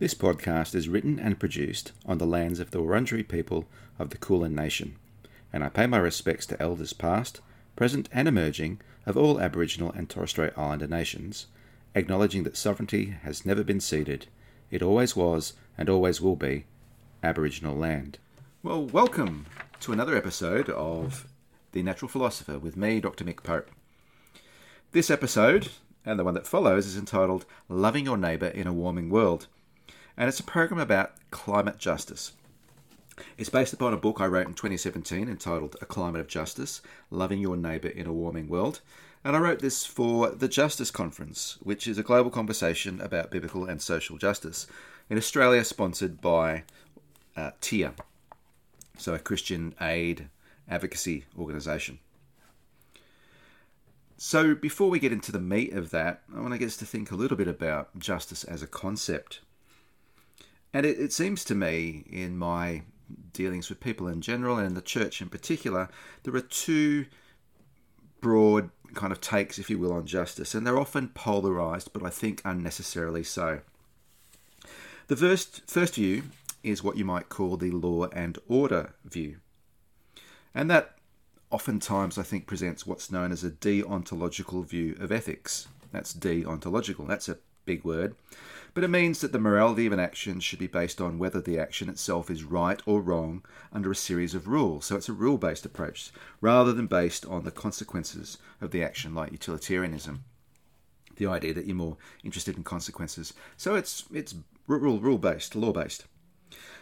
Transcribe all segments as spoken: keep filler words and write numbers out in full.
This podcast is written and produced on the lands of the Wurundjeri people of the Kulin Nation, and I pay my respects to elders past, present and emerging of all Aboriginal and Torres Strait Islander nations, acknowledging that sovereignty has never been ceded. It always was and always will be Aboriginal land. Well, welcome to another episode of The Natural Philosopher with me, Doctor Mick Pope. This episode, and the one that follows, is entitled Loving Your Neighbour in a Warming World. And it's a program about climate justice. It's based upon a book I wrote in twenty seventeen entitled A Climate of Justice, Loving Your Neighbour in a Warming World. And I wrote this for the Justice Conference, which is a global conversation about biblical and social justice in Australia, sponsored by uh, Tear, so a Christian aid advocacy organisation. So before we get into the meat of that, I want to get us to think a little bit about justice as a concept. And it, it seems to me, in my dealings with people in general and in the church in particular, there are two broad kind of takes, if you will, on justice. And they're often polarised, but I think unnecessarily so. The first, first view is what you might call the law and order view. And that oftentimes, I think, presents what's known as a deontological view of ethics. That's deontological. That's a big word. But it means that the morality of an action should be based on whether the action itself is right or wrong under a series of rules. So it's a rule-based approach rather than based on the consequences of the action, like utilitarianism, the idea that you're more interested in consequences. So it's it's rule rule-based, law-based.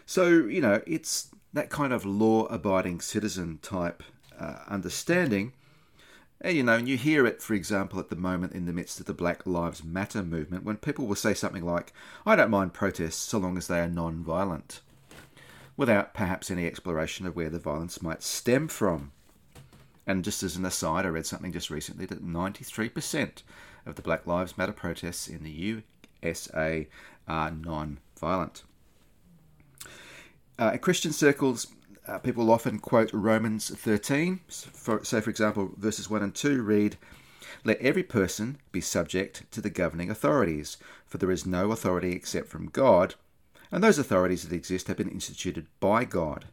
So, you know, it's that kind of law-abiding citizen type uh, understanding. And, you know, and you hear it, for example, at the moment in the midst of the Black Lives Matter movement, when people will say something like, I don't mind protests so long as they are non-violent, without perhaps any exploration of where the violence might stem from. And just as an aside, I read something just recently that ninety-three percent of the Black Lives Matter protests in the U S A are non-violent. Uh, in Christian circles, Uh, people often quote Romans thirteen, for, so for example, verses one and two read, Let every person be subject to the governing authorities, for there is no authority except from God, and those authorities that exist have been instituted by God.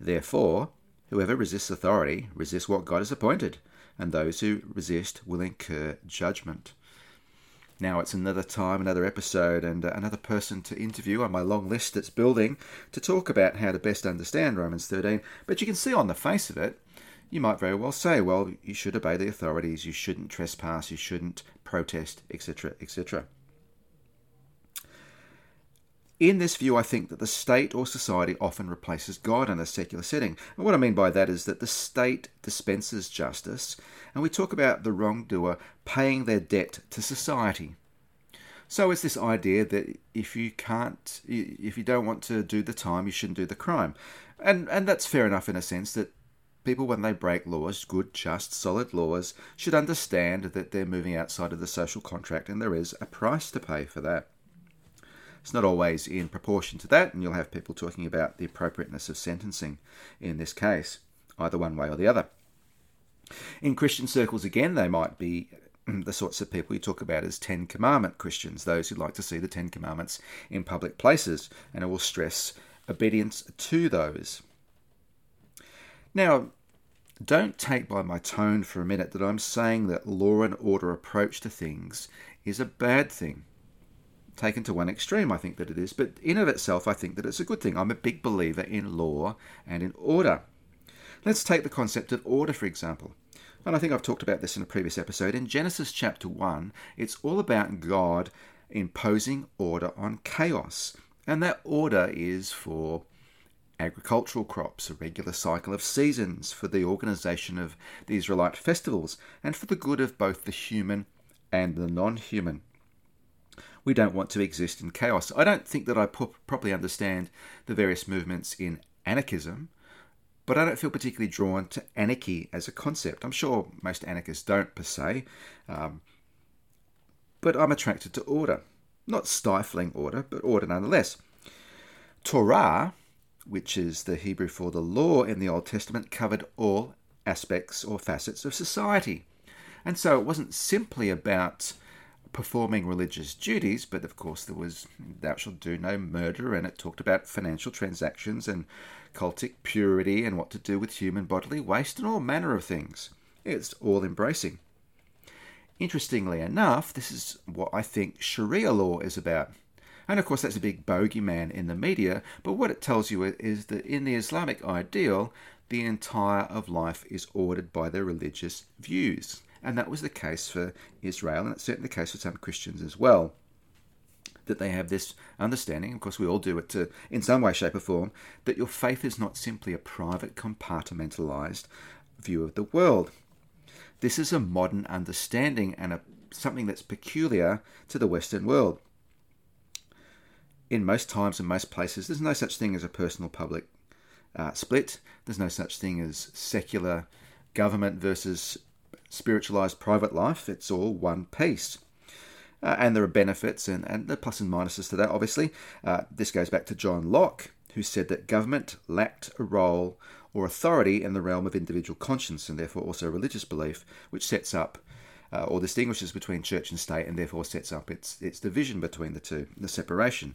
Therefore, whoever resists authority resists what God has appointed, and those who resist will incur judgment. Now it's another time, another episode, and another person to interview on my long list that's building to talk about how to best understand Romans thirteen. But you can see on the face of it, you might very well say, well, you should obey the authorities, you shouldn't trespass, you shouldn't protest, et cetera, et cetera. In this view, I think that the state or society often replaces God in a secular setting. And what I mean by that is that the state dispenses justice, and we talk about the wrongdoer paying their debt to society. So it's this idea that if you can't, if you don't want to do the time, you shouldn't do the crime. And and that's fair enough in a sense that people, when they break laws, good, just, solid laws, should understand that they're moving outside of the social contract, and there is a price to pay for that. It's not always in proportion to that, and you'll have people talking about the appropriateness of sentencing in this case, either one way or the other. In Christian circles, again, they might be the sorts of people you talk about as Ten Commandment Christians, those who like to see the Ten Commandments in public places, and I will stress obedience to those. Now, don't take by my tone for a minute that I'm saying that law and order approach to things is a bad thing. Taken to one extreme, I think that it is, but in of itself, I think that it's a good thing. I'm a big believer in law and in order. Let's take the concept of order, for example. And I think I've talked about this in a previous episode. In Genesis chapter one, it's all about God imposing order on chaos. And that order is for agricultural crops, a regular cycle of seasons, for the organisation of the Israelite festivals, and for the good of both the human and the non-human. We don't want to exist in chaos. I don't think that I pro- properly understand the various movements in anarchism, but I don't feel particularly drawn to anarchy as a concept. I'm sure most anarchists don't per se, um, but I'm attracted to order. Not stifling order, but order nonetheless. Torah, which is the Hebrew for the law in the Old Testament, covered all aspects or facets of society. And so it wasn't simply about performing religious duties, but of course there was thou shalt do no murder, and it talked about financial transactions and cultic purity and what to do with human bodily waste and all manner of things. It's all-embracing. Interestingly enough, this is what I think Sharia law is about. And of course, that's a big bogeyman in the media, but what it tells you is that in the Islamic ideal, the entire of life is ordered by their religious views. And that was the case for Israel, and it's certainly the case for some Christians as well, that they have this understanding, of course we all do it to, in some way, shape or form, that your faith is not simply a private, compartmentalized view of the world. This is a modern understanding and a, something that's peculiar to the Western world. In most times and most places, there's no such thing as a personal-public uh, split. There's no such thing as secular government versus spiritualized private life. It's all one piece. Uh, and there are benefits and, and the plus and minuses to that, obviously. Uh, this goes back to John Locke, who said that government lacked a role or authority in the realm of individual conscience and therefore also religious belief, which sets up uh, or distinguishes between church and state and therefore sets up its, its division between the two, the separation.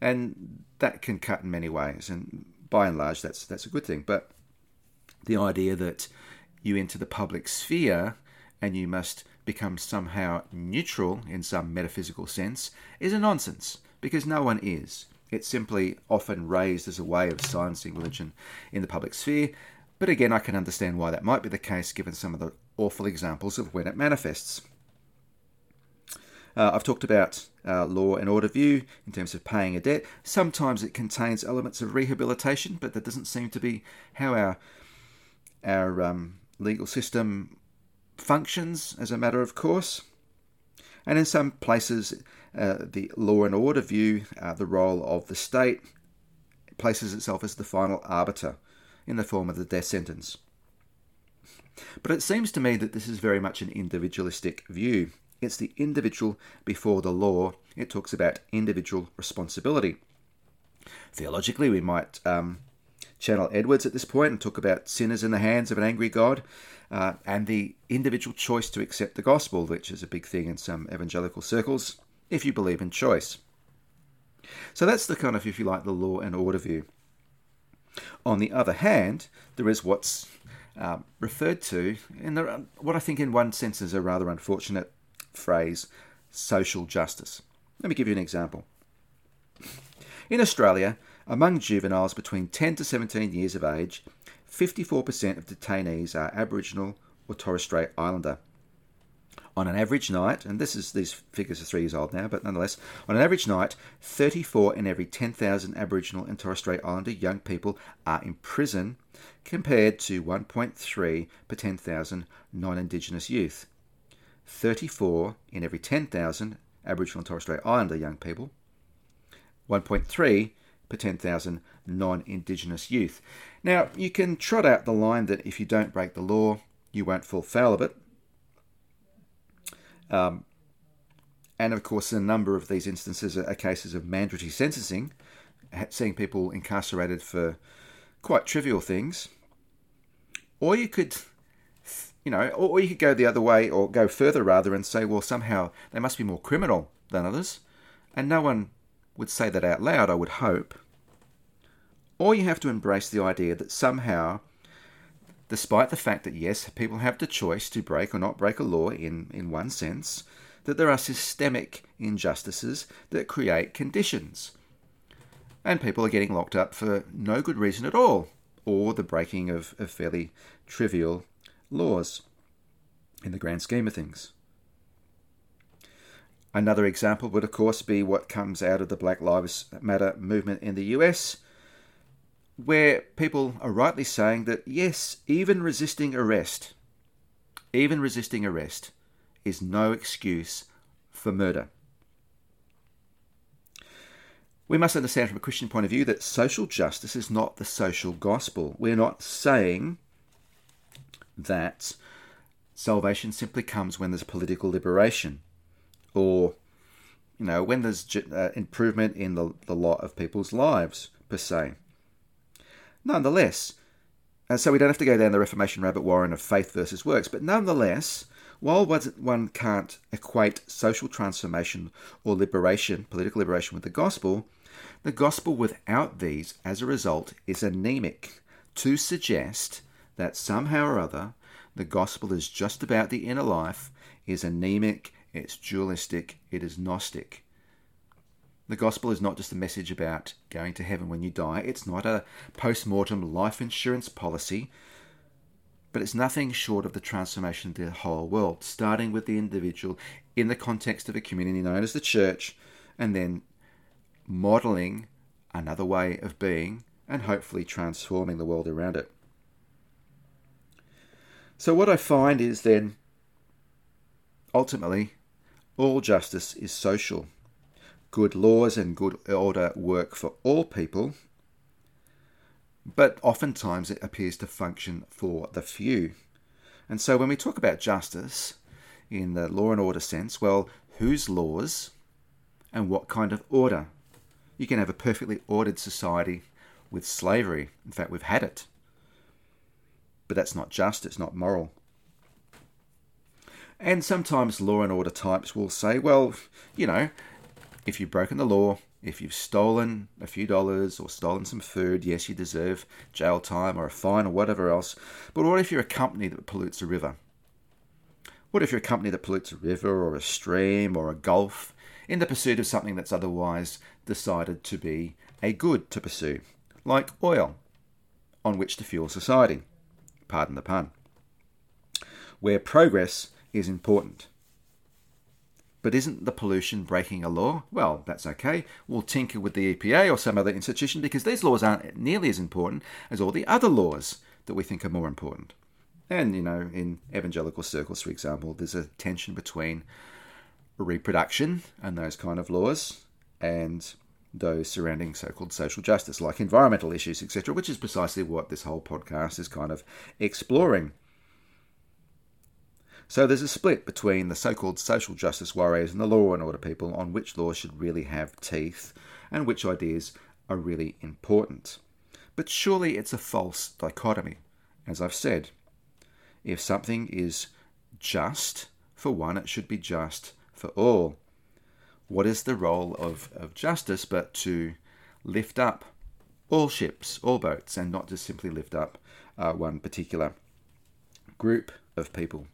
And that can cut in many ways, and by and large, that's that's a good thing. But the idea that you enter the public sphere and you must become somehow neutral in some metaphysical sense is a nonsense, because no one is. It's simply often raised as a way of silencing religion in the public sphere. But again, I can understand why that might be the case, given some of the awful examples of when it manifests. Uh, I've talked about uh, law and order view in terms of paying a debt. Sometimes it contains elements of rehabilitation, but that doesn't seem to be how our our um, legal system functions as a matter of course. And in some places, uh, the law and order view, uh, the role of the state, places itself as the final arbiter in the form of the death sentence. But it seems to me that this is very much an individualistic view. It's the individual before the law. It talks about individual responsibility. Theologically, we might um, channel Edwards at this point and talk about sinners in the hands of an angry God uh, and the individual choice to accept the gospel, which is a big thing in some evangelical circles, if you believe in choice. So that's the kind of, if you like, the law and order view. On the other hand, there is what's uh, referred to in the, what I think in one sense is a rather unfortunate phrase, social justice. Let me give you an example. In Australia, among juveniles between ten to seventeen years of age, fifty-four percent of detainees are Aboriginal or Torres Strait Islander. On an average night, and this is these figures are three years old now, but nonetheless, on an average night, thirty-four in every ten thousand Aboriginal and Torres Strait Islander young people are in prison, compared to one point three per ten thousand non-Indigenous youth. thirty-four in every ten thousand Aboriginal and Torres Strait Islander young people, one point three per ten thousand non-Indigenous youth. Now, you can trot out the line that if you don't break the law, you won't fall foul of it. Um, and of course, a number of these instances are cases of mandatory sentencing, seeing people incarcerated for quite trivial things. Or you could... You know, or you could go the other way, or go further rather, and say, well, somehow they must be more criminal than others. And no one would say that out loud, I would hope. Or you have to embrace the idea that somehow, despite the fact that, yes, people have the choice to break or not break a law in, in one sense, that there are systemic injustices that create conditions. And people are getting locked up for no good reason at all, or the breaking of, of fairly trivial laws in the grand scheme of things. Another example would, of course, be what comes out of the Black Lives Matter movement in the U S, where people are rightly saying that, yes, even resisting arrest, even resisting arrest is no excuse for murder. We must understand from a Christian point of view that social justice is not the social gospel. We're not saying that salvation simply comes when there's political liberation, or, you know, when there's uh, improvement in the, the lot of people's lives, per se. Nonetheless, and so we don't have to go down the Reformation rabbit warren of faith versus works, but nonetheless, while one can't equate social transformation or liberation, political liberation, with the gospel, the gospel without these, as a result, is anemic to suggest that somehow or other the gospel is just about the inner life, is anemic, it's dualistic, it is Gnostic. The gospel is not just a message about going to heaven when you die. It's not a post-mortem life insurance policy. But it's nothing short of the transformation of the whole world, starting with the individual in the context of a community known as the church, and then modeling another way of being and hopefully transforming the world around it. So what I find is then, ultimately, all justice is social. Good laws and good order work for all people, but oftentimes it appears to function for the few. And so when we talk about justice in the law and order sense, well, whose laws and what kind of order? You can have a perfectly ordered society with slavery. In fact, we've had it. But that's not just, it's not moral. And sometimes law and order types will say, well, you know, if you've broken the law, if you've stolen a few dollars or stolen some food, yes, you deserve jail time or a fine or whatever else. But what if you're a company that pollutes a river? What if you're a company that pollutes a river or a stream or a gulf in the pursuit of something that's otherwise decided to be a good to pursue, like oil, on which to fuel society? Pardon the pun. Where progress is important. But isn't the pollution breaking a law? Well, that's okay. We'll tinker with the E P A or some other institution because these laws aren't nearly as important as all the other laws that we think are more important. And, you know, in evangelical circles, for example, there's a tension between reproduction and those kind of laws and those surrounding so-called social justice, like environmental issues, et cetera, which is precisely what this whole podcast is kind of exploring. So there's a split between the so-called social justice warriors and the law and order people on which laws should really have teeth and which ideas are really important. But surely it's a false dichotomy, as I've said. If something is just for one, it should be just for all. What is the role of, of justice but to lift up all ships, all boats, and not just simply lift up uh, one particular group of people?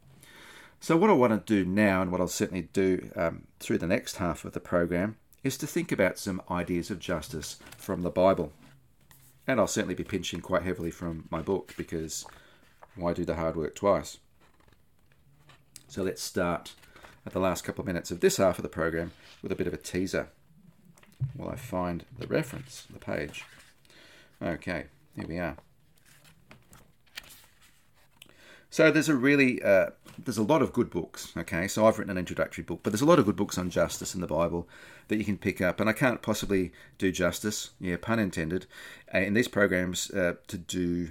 So what I want to do now, and what I'll certainly do um, through the next half of the program, is to think about some ideas of justice from the Bible. And I'll certainly be pinching quite heavily from my book, because why do the hard work twice? So let's start at the last couple of minutes of this half of the program with a bit of a teaser. While I find the reference, the page. Okay, here we are. So there's a really, uh, there's a lot of good books, okay? So I've written an introductory book, but there's a lot of good books on justice in the Bible that you can pick up. And I can't possibly do justice, yeah, pun intended, in these programs uh, to do,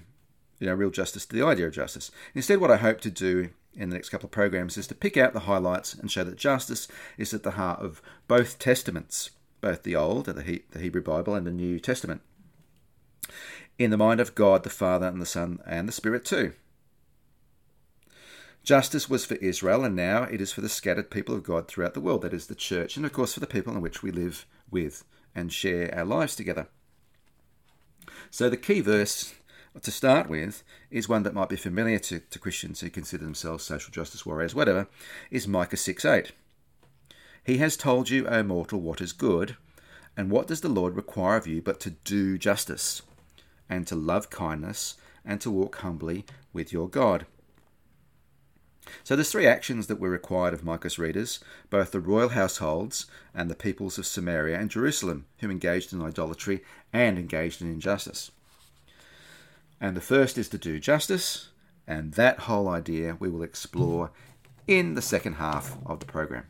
you know, real justice to the idea of justice. Instead, what I hope to do in the next couple of programs is to pick out the highlights and show that justice is at the heart of both testaments, both the Old, the Hebrew Bible, and the New Testament, in the mind of God, the Father, and the Son, and the Spirit too. Justice was for Israel, and now it is for the scattered people of God throughout the world, that is the church, and of course for the people in which we live with and share our lives together. So the key verse to start with is one that might be familiar to, to Christians who consider themselves social justice warriors, whatever, is Micah six eight. He has told you, O mortal, what is good, and what does the Lord require of you but to do justice, and to love kindness, and to walk humbly with your God. So there's three actions that were required of Micah's readers, both the royal households and the peoples of Samaria and Jerusalem, who engaged in idolatry and engaged in injustice. And the first is to do justice, and that whole idea we will explore in the second half of the program.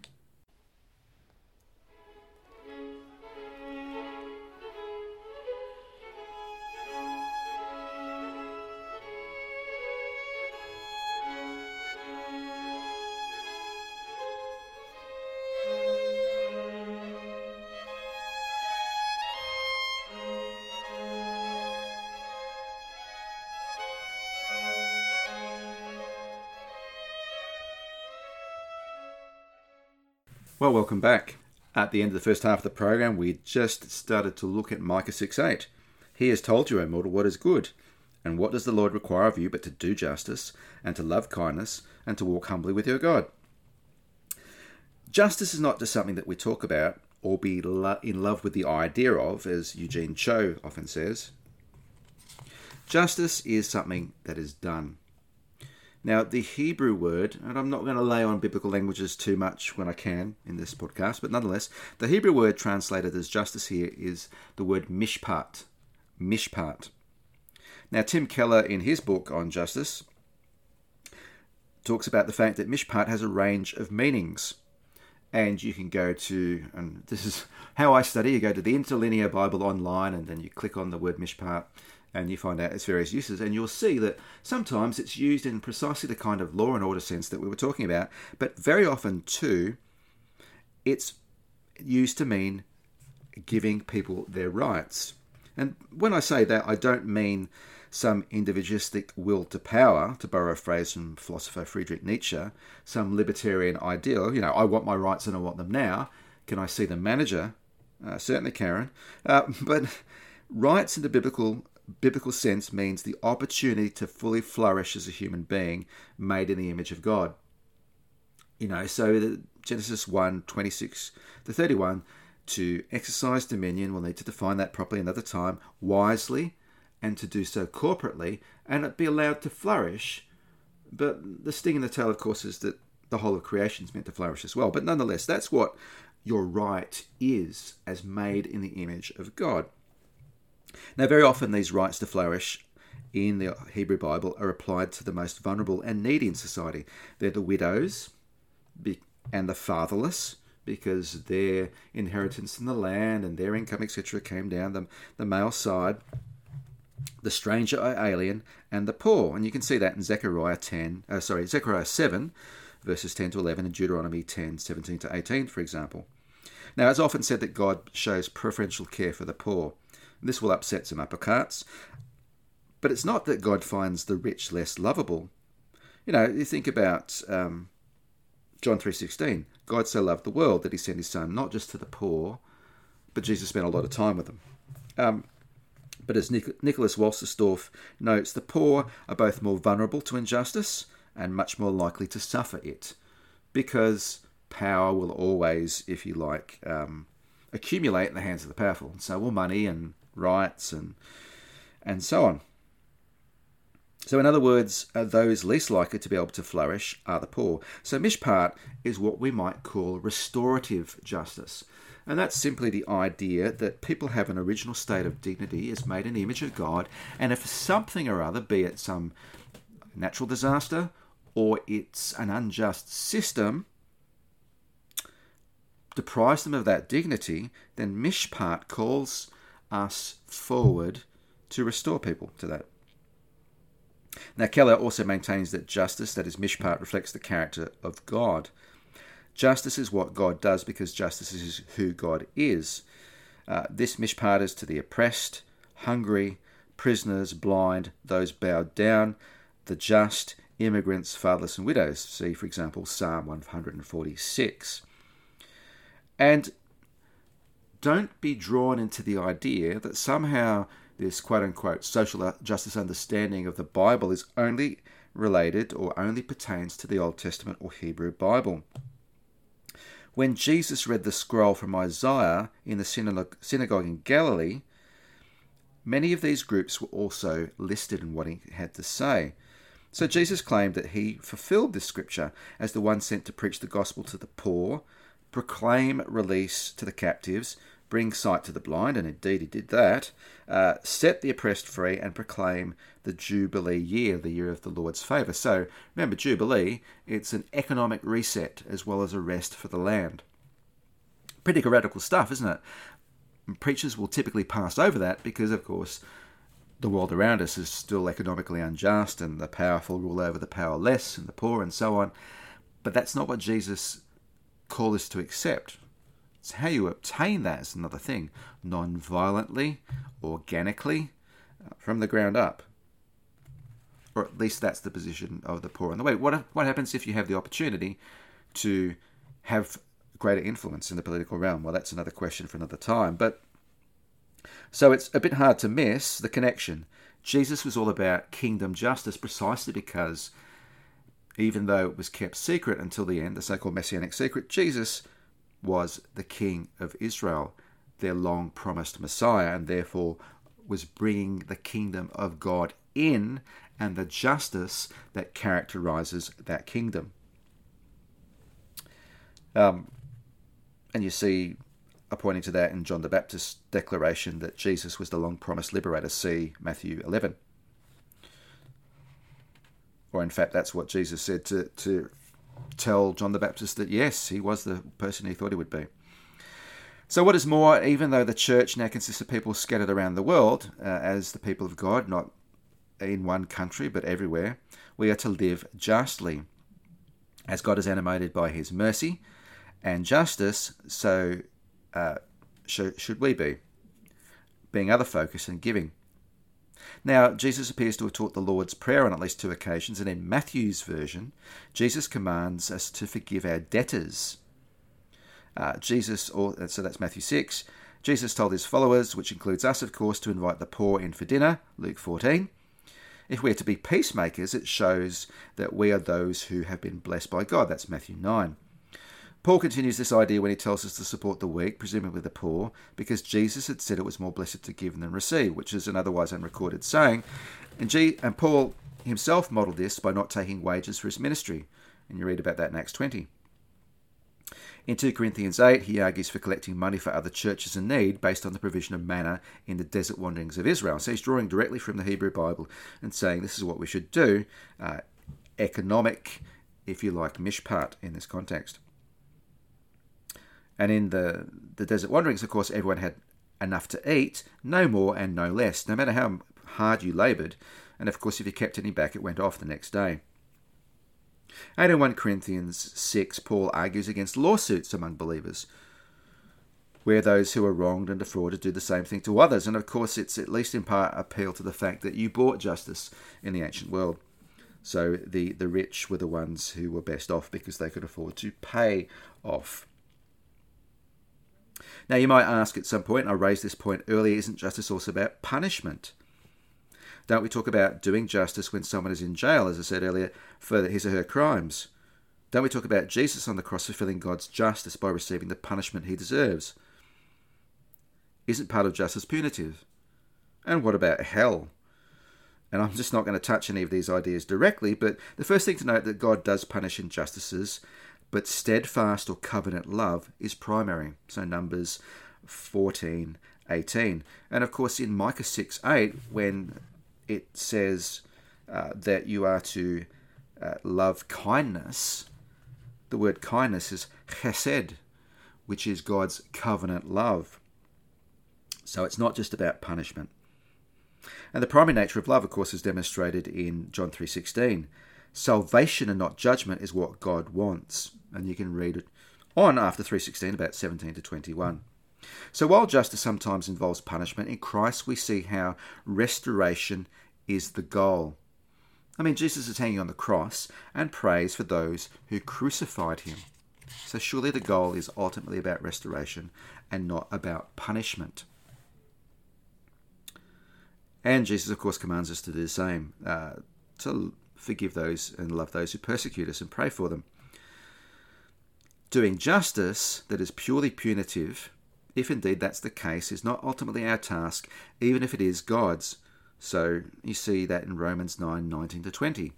Well, welcome back. At the end of the first half of the program, we just started to look at Micah six eight. He has told you, O mortal, what is good, and what does the Lord require of you but to do justice, and to love kindness, and to walk humbly with your God. Justice is not just something that we talk about or be lo- in love with the idea of, as Eugene Cho often says. Justice is something that is done. Now, the Hebrew word, and I'm not going to lay on biblical languages too much when I can in this podcast, but nonetheless, the Hebrew word translated as justice here is the word mishpat. Mishpat. Now, Tim Keller, in his book on justice, talks about the fact that mishpat has a range of meanings. And you can go to, and this is how I study, you go to the Interlinear Bible online, and then you click on the word mishpat, and you find out its various uses, and you'll see that sometimes it's used in precisely the kind of law and order sense that we were talking about, but very often too, it's used to mean giving people their rights. And when I say that, I don't mean some individualistic will to power, to borrow a phrase from philosopher Friedrich Nietzsche, some libertarian ideal, you know, I want my rights and I want them now, can I see the manager? Uh, certainly, Karen. Uh, but rights in the biblical Biblical sense means the opportunity to fully flourish as a human being made in the image of God. You know, so the Genesis one, twenty-six to thirty-one, to exercise dominion, we'll need to define that properly another time, wisely, and to do so corporately, and be allowed to flourish. But the sting in the tail, of course, is that the whole of creation is meant to flourish as well. But nonetheless, that's what your right is, as made in the image of God. Now, very often these rights to flourish in the Hebrew Bible are applied to the most vulnerable and needy in society. They're the widows and the fatherless, because their inheritance in the land and their income, et cetera, came down the, the male side, the stranger or alien, and the poor. And you can see that in Zechariah ten, uh, sorry, Zechariah seven, verses ten to eleven, and Deuteronomy ten, seventeen to eighteen, for example. Now, it's often said that God shows preferential care for the poor. This will upset some upperclass, but it's not that God finds the rich less lovable. You know, you think about um, John three sixteen. God so loved the world that he sent his son not just to the poor, but Jesus spent a lot of time with them. Um, but as Nich- Nicholas Walserstorf notes, the poor are both more vulnerable to injustice and much more likely to suffer it, because power will always, if you like, um, accumulate in the hands of the powerful. So will money and rights and and so on. So in other words, those least likely to be able to flourish are the poor. So mishpat is what we might call restorative justice. And that's simply the idea that people have an original state of dignity as made in the image of God, and if something or other, be it some natural disaster or it's an unjust system, deprives them of that dignity, then mishpat calls us forward to restore people to that. Now, Keller also maintains that justice, that is mishpat, reflects the character of God. Justice is what God does because justice is who God is. Uh, this mishpat is to the oppressed, hungry, prisoners, blind, those bowed down, the just, immigrants, fatherless and widows. See, for example, Psalm one forty-six. And don't be drawn into the idea that somehow this quote-unquote social justice understanding of the Bible is only related or only pertains to the Old Testament or Hebrew Bible. When Jesus read the scroll from Isaiah in the synagogue in Galilee, many of these groups were also listed in what he had to say. So Jesus claimed that he fulfilled this scripture as the one sent to preach the gospel to the poor, proclaim release to the captives, bring sight to the blind, and indeed he did that, uh, set the oppressed free, and proclaim the Jubilee year, the year of the Lord's favour. So remember, Jubilee, it's an economic reset as well as a rest for the land. Pretty radical stuff, isn't it? And preachers will typically pass over that because, of course, the world around us is still economically unjust and the powerful rule over the powerless and the poor and so on. But that's not what Jesus call us to accept. It's how you obtain that is another thing, non-violently, organically, from the ground up. Or at least that's the position of the poor and the weak. What, what happens if you have the opportunity to have greater influence in the political realm? Well, that's another question for another time. But so it's a bit hard to miss the connection. Jesus was all about kingdom justice precisely because even though it was kept secret until the end, the so-called messianic secret, Jesus was the king of Israel, their long-promised Messiah, and therefore was bringing the kingdom of God in and the justice that characterizes that kingdom. Um, and you see, pointing to that in John the Baptist's declaration that Jesus was the long-promised liberator, see Matthew eleven. Or in fact, that's what Jesus said to, to tell John the Baptist, that yes, he was the person he thought he would be. So what is more, even though the church now consists of people scattered around the world uh, as the people of God, not in one country but everywhere, we are to live justly, as God is animated by his mercy and justice, so Uh, should, should we be, being other-focused and giving. Now, Jesus appears to have taught the Lord's Prayer on at least two occasions, and in Matthew's version, Jesus commands us to forgive our debtors. Uh, Jesus, or, so that's Matthew six, Jesus told his followers, which includes us, of course, to invite the poor in for dinner, Luke fourteen. If we're to be peacemakers, it shows that we are those who have been blessed by God, that's Matthew nine. Paul continues this idea when he tells us to support the weak, presumably the poor, because Jesus had said it was more blessed to give than receive, which is an otherwise unrecorded saying. And, G- and Paul himself modelled this by not taking wages for his ministry. And you read about that in Acts twenty. In two Corinthians eight, he argues for collecting money for other churches in need based on the provision of manna in the desert wanderings of Israel. So he's drawing directly from the Hebrew Bible and saying this is what we should do, uh, economic, if you like, mishpat in this context. And in the, the desert wanderings, of course, everyone had enough to eat, no more and no less, no matter how hard you laboured. And of course, if you kept any back, it went off the next day. And in one Corinthians six, Paul argues against lawsuits among believers, where those who are wronged and defrauded do the same thing to others. And of course, it's at least in part appeal to the fact that you bought justice in the ancient world. So the, the rich were the ones who were best off because they could afford to pay off. Now, you might ask at some point, and I raised this point earlier, isn't justice also about punishment? Don't we talk about doing justice when someone is in jail, as I said earlier, for his or her crimes? Don't we talk about Jesus on the cross fulfilling God's justice by receiving the punishment he deserves? Isn't part of justice punitive? And what about hell? And I'm just not going to touch any of these ideas directly, but the first thing to note that God does punish injustices, but steadfast or covenant love is primary. So Numbers fourteen, eighteen. And of course in Micah six, eight, when it says uh, that you are to uh, love kindness, the word kindness is chesed, which is God's covenant love. So it's not just about punishment. And the primary nature of love, of course, is demonstrated in John three sixteen. Salvation and not judgment is what God wants. And you can read it on after three sixteen, about seventeen to twenty-one. So while justice sometimes involves punishment, in Christ we see how restoration is the goal. I mean, Jesus is hanging on the cross and prays for those who crucified him. So surely the goal is ultimately about restoration and not about punishment. And Jesus, of course, commands us to do the same, uh, to forgive those and love those who persecute us and pray for them. Doing justice that is purely punitive, if indeed that's the case, is not ultimately our task, even if it is God's. So you see that in Romans nine, nineteen to twenty.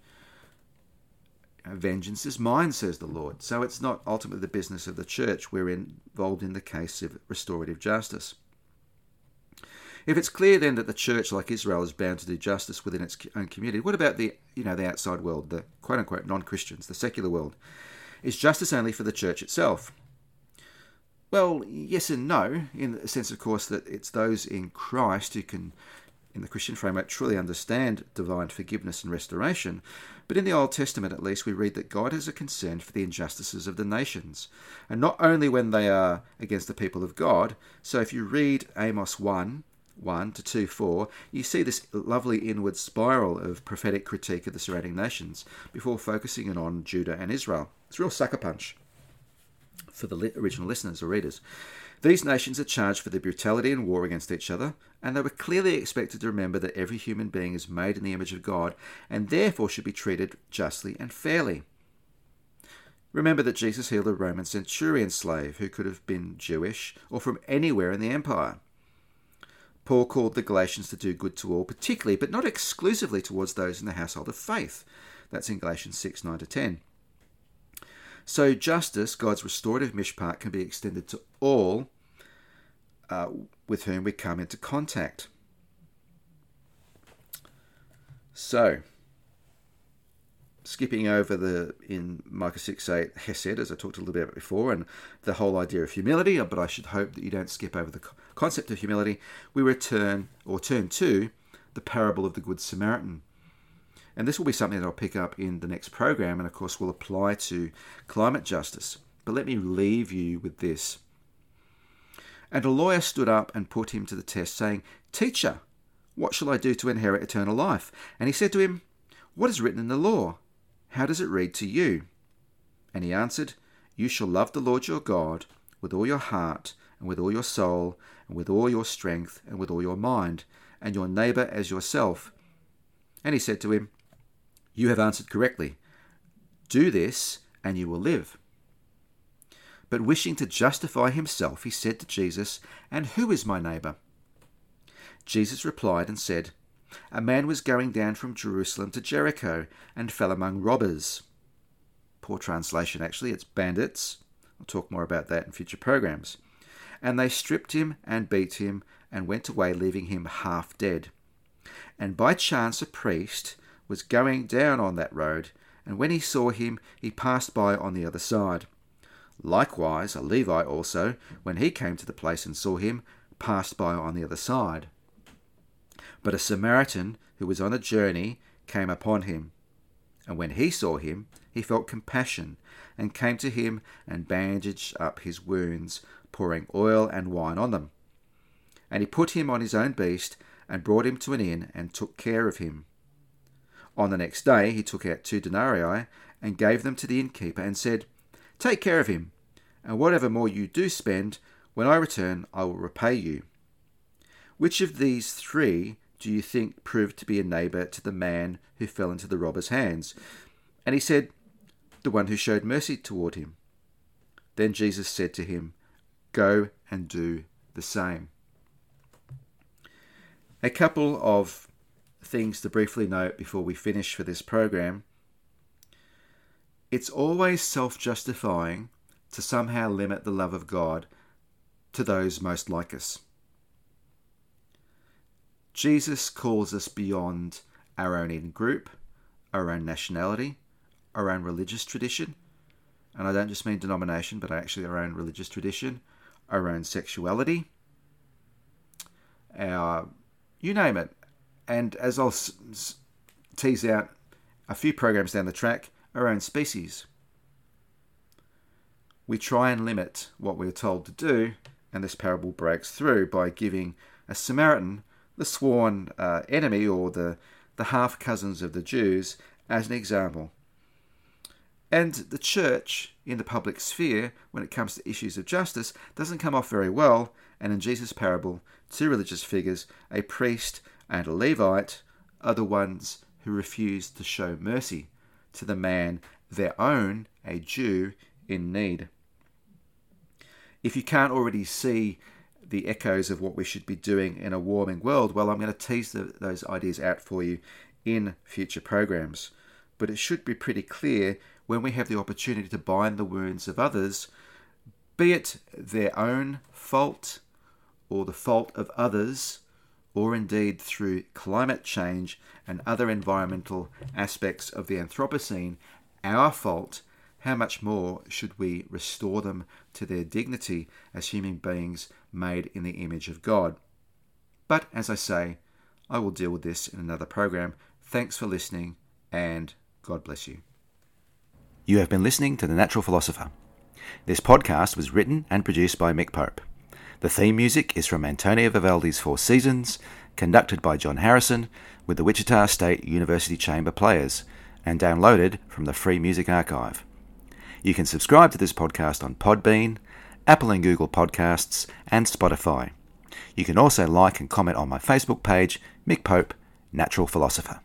Vengeance is mine, says the Lord. So it's not ultimately the business of the church. We're involved in the case of restorative justice. If it's clear then that the church, like Israel, is bound to do justice within its own community, what about the, you know, the outside world, the quote-unquote non-Christians, the secular world? Is justice only for the church itself? Well, yes and no, in the sense, of course, that it's those in Christ who can, in the Christian framework, truly understand divine forgiveness and restoration. But in the Old Testament, at least, we read that God has a concern for the injustices of the nations, and not only when they are against the people of God. So if you read Amos one, one to two, four, you see this lovely inward spiral of prophetic critique of the surrounding nations before focusing in on Judah and Israel. It's a real sucker punch. for the li- original listeners or readers. These nations are charged for their brutality and war against each other, and they were clearly expected to remember that every human being is made in the image of God and therefore should be treated justly and fairly. Remember that Jesus healed a Roman centurion slave who could have been Jewish or from anywhere in the empire. Paul called the Galatians to do good to all, particularly but not exclusively towards those in the household of faith. That's in Galatians six, nine to ten. So justice, God's restorative mishpat, can be extended to all uh, with whom we come into contact. So, skipping over the in Micah six eight Hesed, as I talked a little bit about before, and the whole idea of humility, but I should hope that you don't skip over the concept of humility, we return or turn to the parable of the Good Samaritan. And this will be something that I'll pick up in the next program and, of course, will apply to climate justice. But let me leave you with this. And a lawyer stood up and put him to the test, saying, "Teacher, what shall I do to inherit eternal life?" And he said to him, "What is written in the law? How does it read to you?" And he answered, "You shall love the Lord your God with all your heart and with all your soul and with all your strength and with all your mind, and your neighbour as yourself." And he said to him, "You have answered correctly. Do this, and you will live." But wishing to justify himself, he said to Jesus, "And who is my neighbour?" Jesus replied and said, "A man was going down from Jerusalem to Jericho and fell among robbers." Poor translation, actually. It's bandits. I'll talk more about that in future programs. "And they stripped him and beat him and went away, leaving him half dead. And by chance a priest was going down on that road, and when he saw him, he passed by on the other side. Likewise, a Levite also, when he came to the place and saw him, passed by on the other side. But a Samaritan who was on a journey came upon him, and when he saw him, he felt compassion and came to him and bandaged up his wounds, pouring oil and wine on them. And he put him on his own beast and brought him to an inn and took care of him. On the next day he took out two denarii and gave them to the innkeeper and said, 'Take care of him, and whatever more you do spend, when I return I will repay you.' Which of these three do you think proved to be a neighbour to the man who fell into the robber's hands?" And he said, "The one who showed mercy toward him." Then Jesus said to him, "Go and do the same." A couple of things to briefly note before we finish for this program. It's always self-justifying to somehow limit the love of God to those most like us. Jesus calls us beyond our own in-group, our own nationality, our own religious tradition, and I don't just mean denomination, but actually our own religious tradition, our own sexuality, our you name it. And as I'll s- s- tease out a few programs down the track, our own species. We try and limit what we're told to do, and this parable breaks through by giving a Samaritan, the sworn uh, enemy or the, the half-cousins of the Jews, as an example. And the church in the public sphere, when it comes to issues of justice, doesn't come off very well, and in Jesus' parable, two religious figures, a priest and a Levite, are the ones who refuse to show mercy to the man, their own, a Jew, in need. If you can't already see the echoes of what we should be doing in a warming world, well, I'm going to tease the, those ideas out for you in future programs. But it should be pretty clear when we have the opportunity to bind the wounds of others, be it their own fault or the fault of others, or indeed through climate change and other environmental aspects of the Anthropocene, our fault, how much more should we restore them to their dignity as human beings made in the image of God? But as I say, I will deal with this in another program. Thanks for listening, and God bless you. You have been listening to The Natural Philosopher. This podcast was written and produced by Mick Pope. The theme music is from Antonio Vivaldi's Four Seasons, conducted by John Harrison, with the Wichita State University Chamber Players, and downloaded from the Free Music Archive. You can subscribe to this podcast on Podbean, Apple and Google Podcasts, and Spotify. You can also like and comment on my Facebook page, Mick Pope, Natural Philosopher.